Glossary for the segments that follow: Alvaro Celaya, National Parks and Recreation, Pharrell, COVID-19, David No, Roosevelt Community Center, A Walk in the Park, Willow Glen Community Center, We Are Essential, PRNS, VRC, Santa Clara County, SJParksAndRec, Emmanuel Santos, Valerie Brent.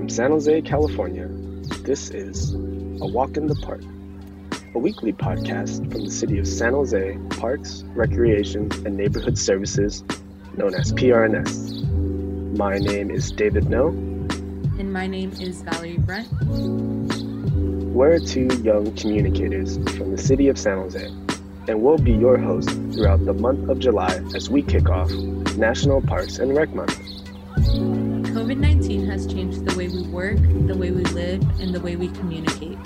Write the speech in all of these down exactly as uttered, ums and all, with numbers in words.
From San Jose, California, this is A Walk in the Park, a weekly podcast from the City of San Jose Parks, Recreation, and Neighborhood Services, known as P R N S. My name is David No. And my name is Valerie Brent. We're two young communicators from the City of San Jose, and we'll be your hosts throughout the month of July as we kick off National Parks and Rec Month. COVID nineteen has changed the way we work, the way we live, and the way we communicate.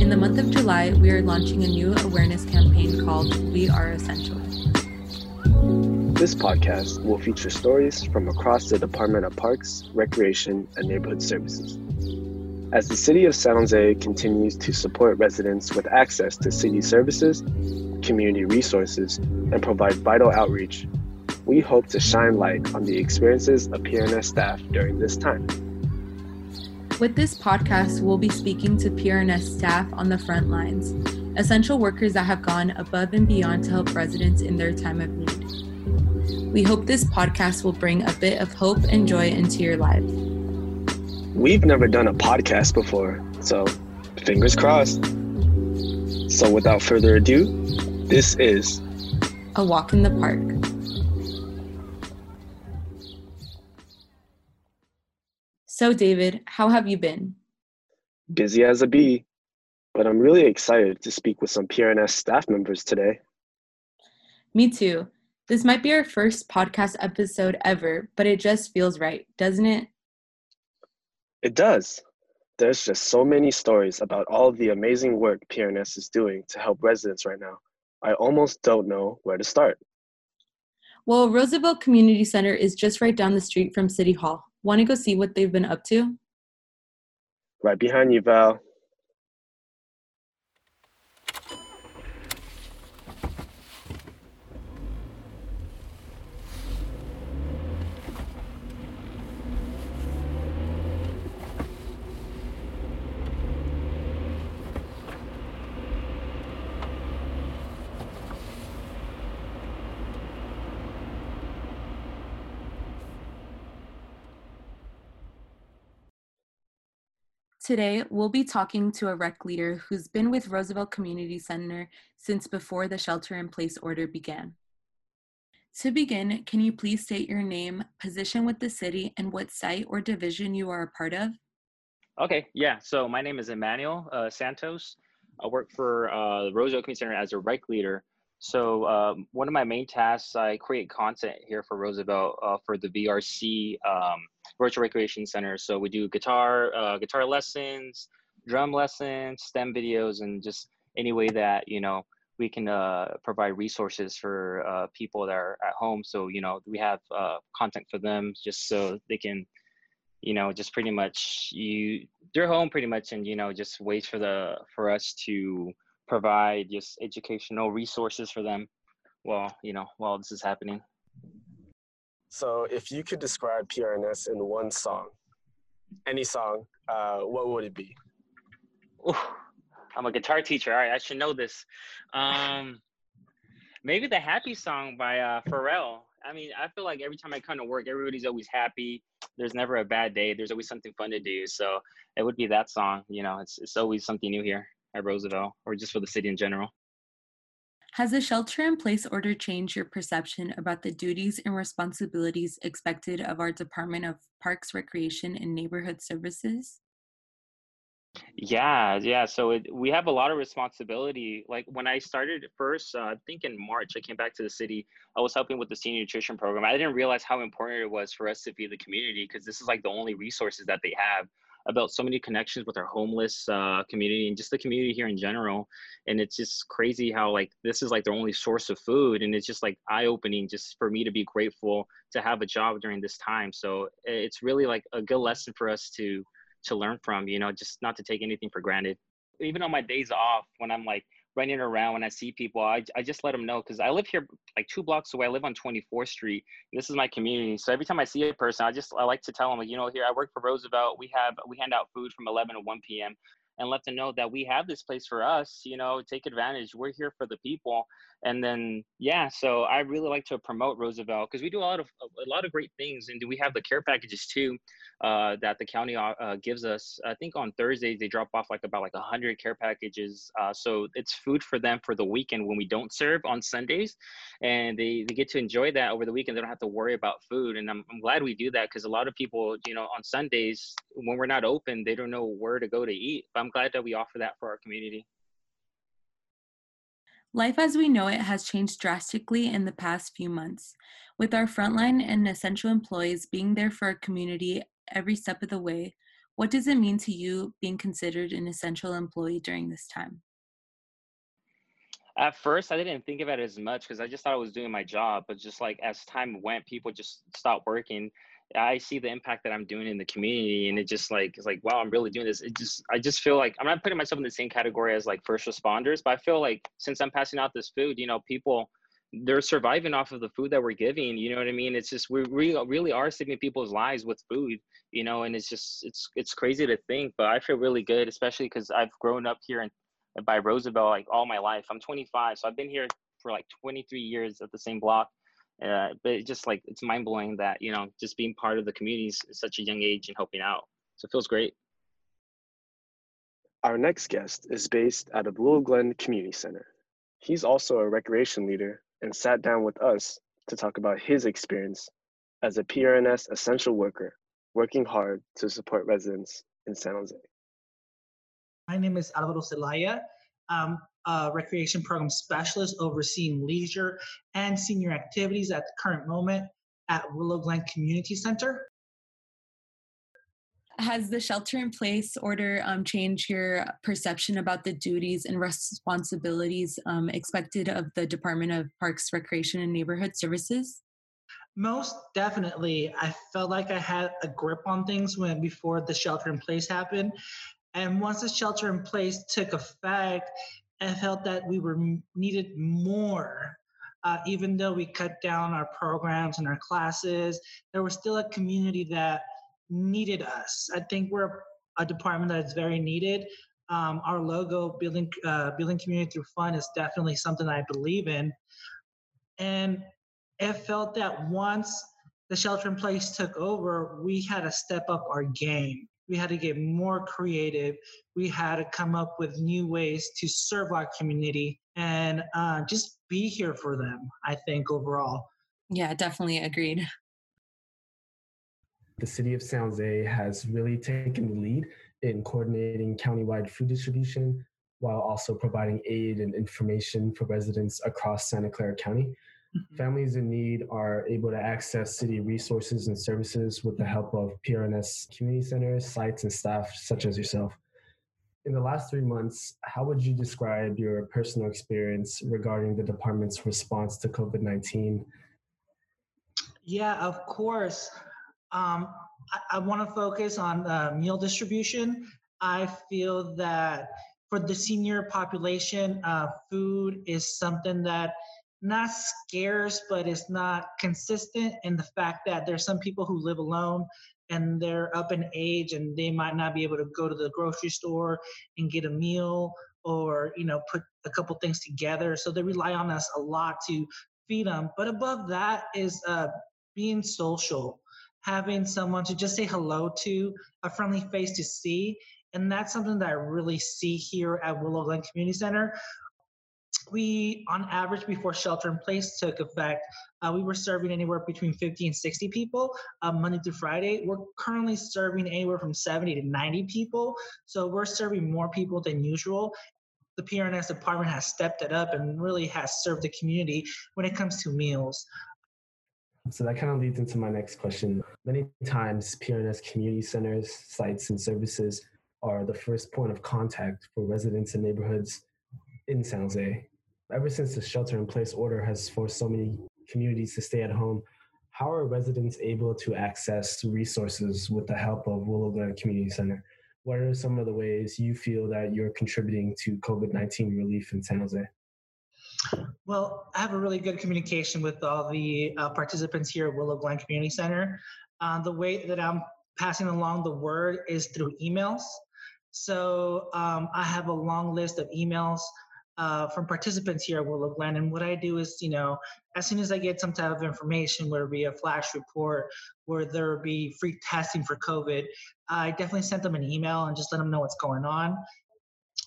In the month of July, we are launching a new awareness campaign called We Are Essential. This podcast will feature stories from across the Department of Parks, Recreation, and Neighborhood Services. As the City of San Jose continues to support residents with access to city services, community resources, and provide vital outreach, we hope to shine light on the experiences of P R N S staff during this time. With this podcast, we'll be speaking to P R N S staff on the front lines, essential workers that have gone above and beyond to help residents in their time of need. We hope this podcast will bring a bit of hope and joy into your lives. We've never done a podcast before, so fingers crossed. So without further ado, this is A Walk in the Park. So David, how have you been? Busy as a bee, but I'm really excited to speak with some P R N S staff members today. Me too. This might be our first podcast episode ever, but it just feels right, doesn't it? It does. There's just so many stories about all of the amazing work P R N S is doing to help residents right now. I almost don't know where to start. Well, Roosevelt Community Center is just right down the street from City Hall. Want to go see what they've been up to? Right behind you, Val. Today, we'll be talking to a rec leader who's been with Roosevelt Community Center since before the shelter-in-place order began. To begin, can you please state your name, position with the city, and what site or division you are a part of? Okay, yeah, so my name is Emmanuel uh, Santos. I work for uh, the Roosevelt Community Center as a rec leader. So um, one of my main tasks, I create content here for Roosevelt uh, for the V R C, um, Virtual Recreation Center. So we do guitar, uh, guitar lessons, drum lessons, STEM videos, and just any way that, you know, we can uh, provide resources for uh, people that are at home. So, you know, we have uh, content for them just so they can, you know, just pretty much you, they're home pretty much and, you know, just wait for the, for us to provide just educational resources for them while, you know, while this is happening. So if you could describe P R N S in one song, any song, uh, what would it be? Ooh, I'm a guitar teacher. All right, I should know this. Um, maybe the happy song by uh, Pharrell. I mean, I feel like every time I come to work, everybody's always happy. There's never a bad day. There's always something fun to do. So it would be that song. You know, it's it's always something new here at Roosevelt or just for the city in general. Has the shelter-in-place order changed your perception about the duties and responsibilities expected of our Department of Parks, Recreation, and Neighborhood Services? Yeah, yeah. So it, we have a lot of responsibility. Like when I started first, uh, I think in March, I came back to the city. I was helping with the senior nutrition program. I didn't realize how important it was for us to feed the community because this is like the only resources that they have. I built so many connections with our homeless uh, community and just the community here in general. And it's just crazy how like, this is like their only source of food. And it's just like eye-opening just for me to be grateful to have a job during this time. So it's really like a good lesson for us to, to learn from, you know, just not to take anything for granted. Even on my days off, when I'm like running around, when I see people, I, I just let them know. Cause I live here like two blocks away. I live on twenty-fourth street. This is my community. So every time I see a person, I just, I like to tell them, like, you know, here I work for Roosevelt. We have, we hand out food from eleven to one p.m. and let them know that we have this place for us, you know, take advantage. We're here for the people. And then, yeah, so I really like to promote Roosevelt because we do a lot of a lot of great things. And we have the care packages too uh, that the county uh, gives us. I think on Thursdays, they drop off like about like one hundred care packages. Uh, so it's food for them for the weekend when we don't serve on Sundays. And they, they get to enjoy that over the weekend. They don't have to worry about food. And I'm, I'm glad we do that because a lot of people, you know, on Sundays, when we're not open, they don't know where to go to eat. But I'm glad that we offer that for our community. Life as we know it has changed drastically in the past few months, with our frontline and essential employees being there for our community every step of the way. What does it mean to you being considered an essential employee during this time? At first, I didn't think of it as much because I just thought I was doing my job, but just like as time went, people just stopped working. I see the impact that I'm doing in the community, and it just like, it's like, wow, I'm really doing this. It just, I just feel like I'm not putting myself in the same category as like first responders, but I feel like since I'm passing out this food, you know, people, they're surviving off of the food that we're giving. You know what I mean? It's just, we really, really are saving people's lives with food, you know, and it's just, it's, it's crazy to think, but I feel really good, especially because I've grown up here in, by Roosevelt, like all my life. I'm twenty-five. So I've been here for like twenty-three years at the same block. Uh, but it just like, it's mind blowing that, you know, just being part of the community at such a young age and helping out. So it feels great. Our next guest is based out of Willow Glen Community Center. He's also a recreation leader and sat down with us to talk about his experience as a P R N S essential worker, working hard to support residents in San Jose. My name is Alvaro Celaya. Um, Uh, recreation program specialist overseeing leisure and senior activities at the current moment at Willow Glen Community Center. Has the shelter-in-place order um, changed your perception about the duties and responsibilities um, expected of the Department of Parks, Recreation, and Neighborhood Services? Most definitely. I felt like I had a grip on things when before the shelter-in-place happened. And once the shelter-in-place took effect, I felt that we were needed more. Uh, even though we cut down our programs and our classes, there was still a community that needed us. I think we're a department that is very needed. Um, our logo, building uh, building community through fun, is definitely something I believe in. And I felt that once the shelter in place took over, we had to step up our game. We had to get more creative. We had to come up with new ways to serve our community and uh, just be here for them, I think, overall. Yeah, definitely agreed. The city of San Jose has really taken the lead in coordinating countywide food distribution while also providing aid and information for residents across Santa Clara County. Mm-hmm. Families in need are able to access city resources and services with the help of P R N S community centers, sites, and staff such as yourself. In the last three months, how would you describe your personal experience regarding the department's response to COVID nineteen? Yeah, of course. Um, I, I want to focus on uh, meal distribution. I feel that for the senior population, uh, food is something that not scarce, but it's not consistent in the fact that there's some people who live alone and they're up in age and they might not be able to go to the grocery store and get a meal or, you know, put a couple things together. So they rely on us a lot to feed them. But above that is uh, being social, having someone to just say hello to, a friendly face to see. And that's something that I really see here at Willow Glen Community Center. We, on average, before shelter in place took effect, uh, we were serving anywhere between fifty and sixty people uh, Monday through Friday. We're currently serving anywhere from seventy to ninety people. So we're serving more people than usual. The P R N S department has stepped it up and really has served the community when it comes to meals. So that kind of leads into my next question. Many times, P R N S community centers, sites, and services are the first point of contact for residents and neighborhoods in San Jose. Ever since the shelter-in-place order has forced so many communities to stay at home, how are residents able to access resources with the help of Willow Glen Community Center? What are some of the ways you feel that you're contributing to COVID nineteen relief in San Jose? Well, I have a really good communication with all the uh, participants here at Willow Glen Community Center. Uh, the way that I'm passing along the word is through emails. So um, I have a long list of emails uh, from participants here at Willow Glen. And what I do is, you know, as soon as I get some type of information, whether it be a flash report, where there be free testing for COVID, I definitely send them an email and just let them know what's going on.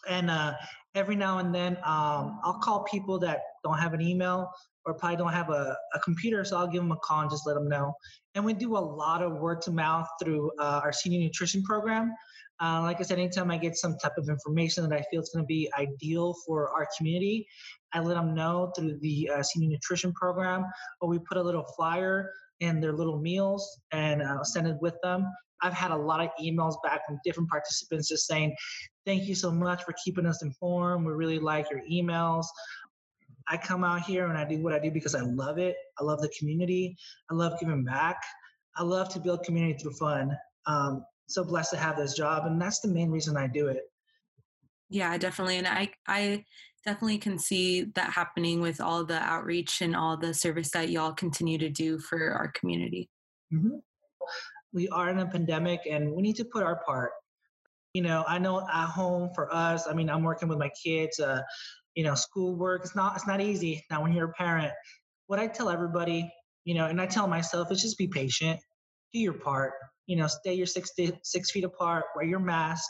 And uh, every now and then um, I'll call people that don't have an email or probably don't have a, a computer, so I'll give them a call and just let them know. And we do a lot of word to mouth through uh, our senior nutrition program. Uh, like I said, anytime I get some type of information that I feel is going to be ideal for our community, I let them know through the uh, senior nutrition program, or we put a little flyer in their little meals and uh, send it with them. I've had a lot of emails back from different participants just saying, thank you so much for keeping us informed. We really like your emails. I come out here and I do what I do because I love it. I love the community. I love giving back. I love to build community through fun. Um, so blessed to have this job. And that's the main reason I do it. Yeah, definitely. And I, I definitely can see that happening with all the outreach and all the service that y'all continue to do for our community. Mm-hmm. We are in a pandemic and we need to put our part. You know, I know at home for us, I mean, I'm working with my kids, uh, you know, schoolwork, it's not, it's not easy. Now, when you're a parent, what I tell everybody, you know, and I tell myself is just be patient, do your part, you know, stay your six, six feet apart, wear your mask,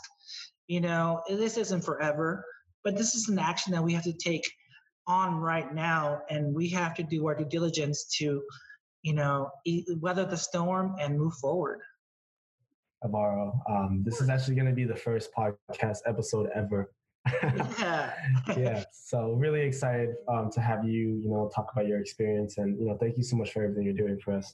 you know, this isn't forever, but this is an action that we have to take on right now. And we have to do our due diligence to, you know, weather the storm and move forward. Alvaro, um, this is actually going to be the first podcast episode ever. Yeah. Yeah. So really excited um, to have you, you know, talk about your experience, and, you know, thank you so much for everything you're doing for us.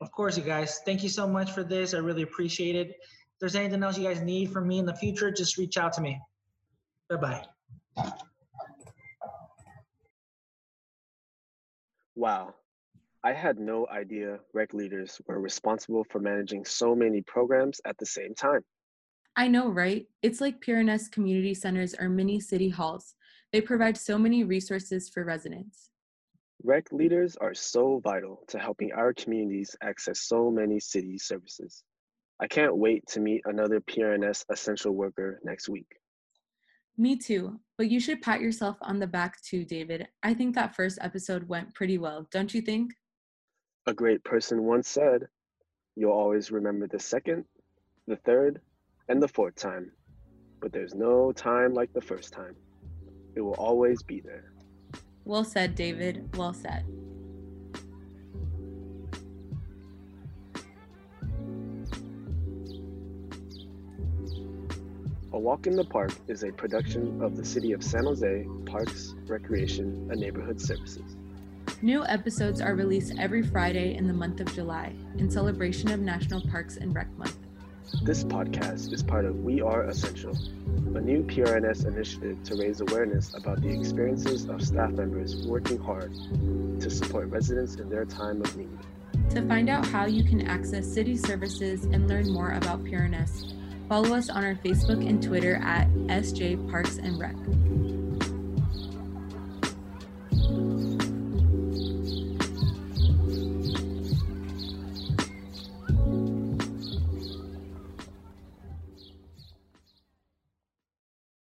Of course, you guys. Thank you so much for this. I really appreciate it. If there's anything else you guys need from me in the future, just reach out to me. Bye-bye. Wow. I had no idea rec leaders were responsible for managing so many programs at the same time. I know, right? It's like P R N S community centers are mini city halls. They provide so many resources for residents. Rec leaders are so vital to helping our communities access so many city services. I can't wait to meet another P R N S essential worker next week. Me too, but you should pat yourself on the back too, David. I think that first episode went pretty well, don't you think? A great person once said, you'll always remember the second, the third, and the fourth time, but there's no time like the first time. It will always be there. Well said, David. Well said. A Walk in the Park is a production of the City of San Jose Parks, Recreation, and Neighborhood Services. New episodes are released every Friday in the month of July in celebration of National Parks and Rec Month. This podcast is part of We Are Essential, a new P R N S initiative to raise awareness about the experiences of staff members working hard to support residents in their time of need. To find out how you can access city services and learn more about P R N S, follow us on our Facebook and Twitter at S J Parks and Rec.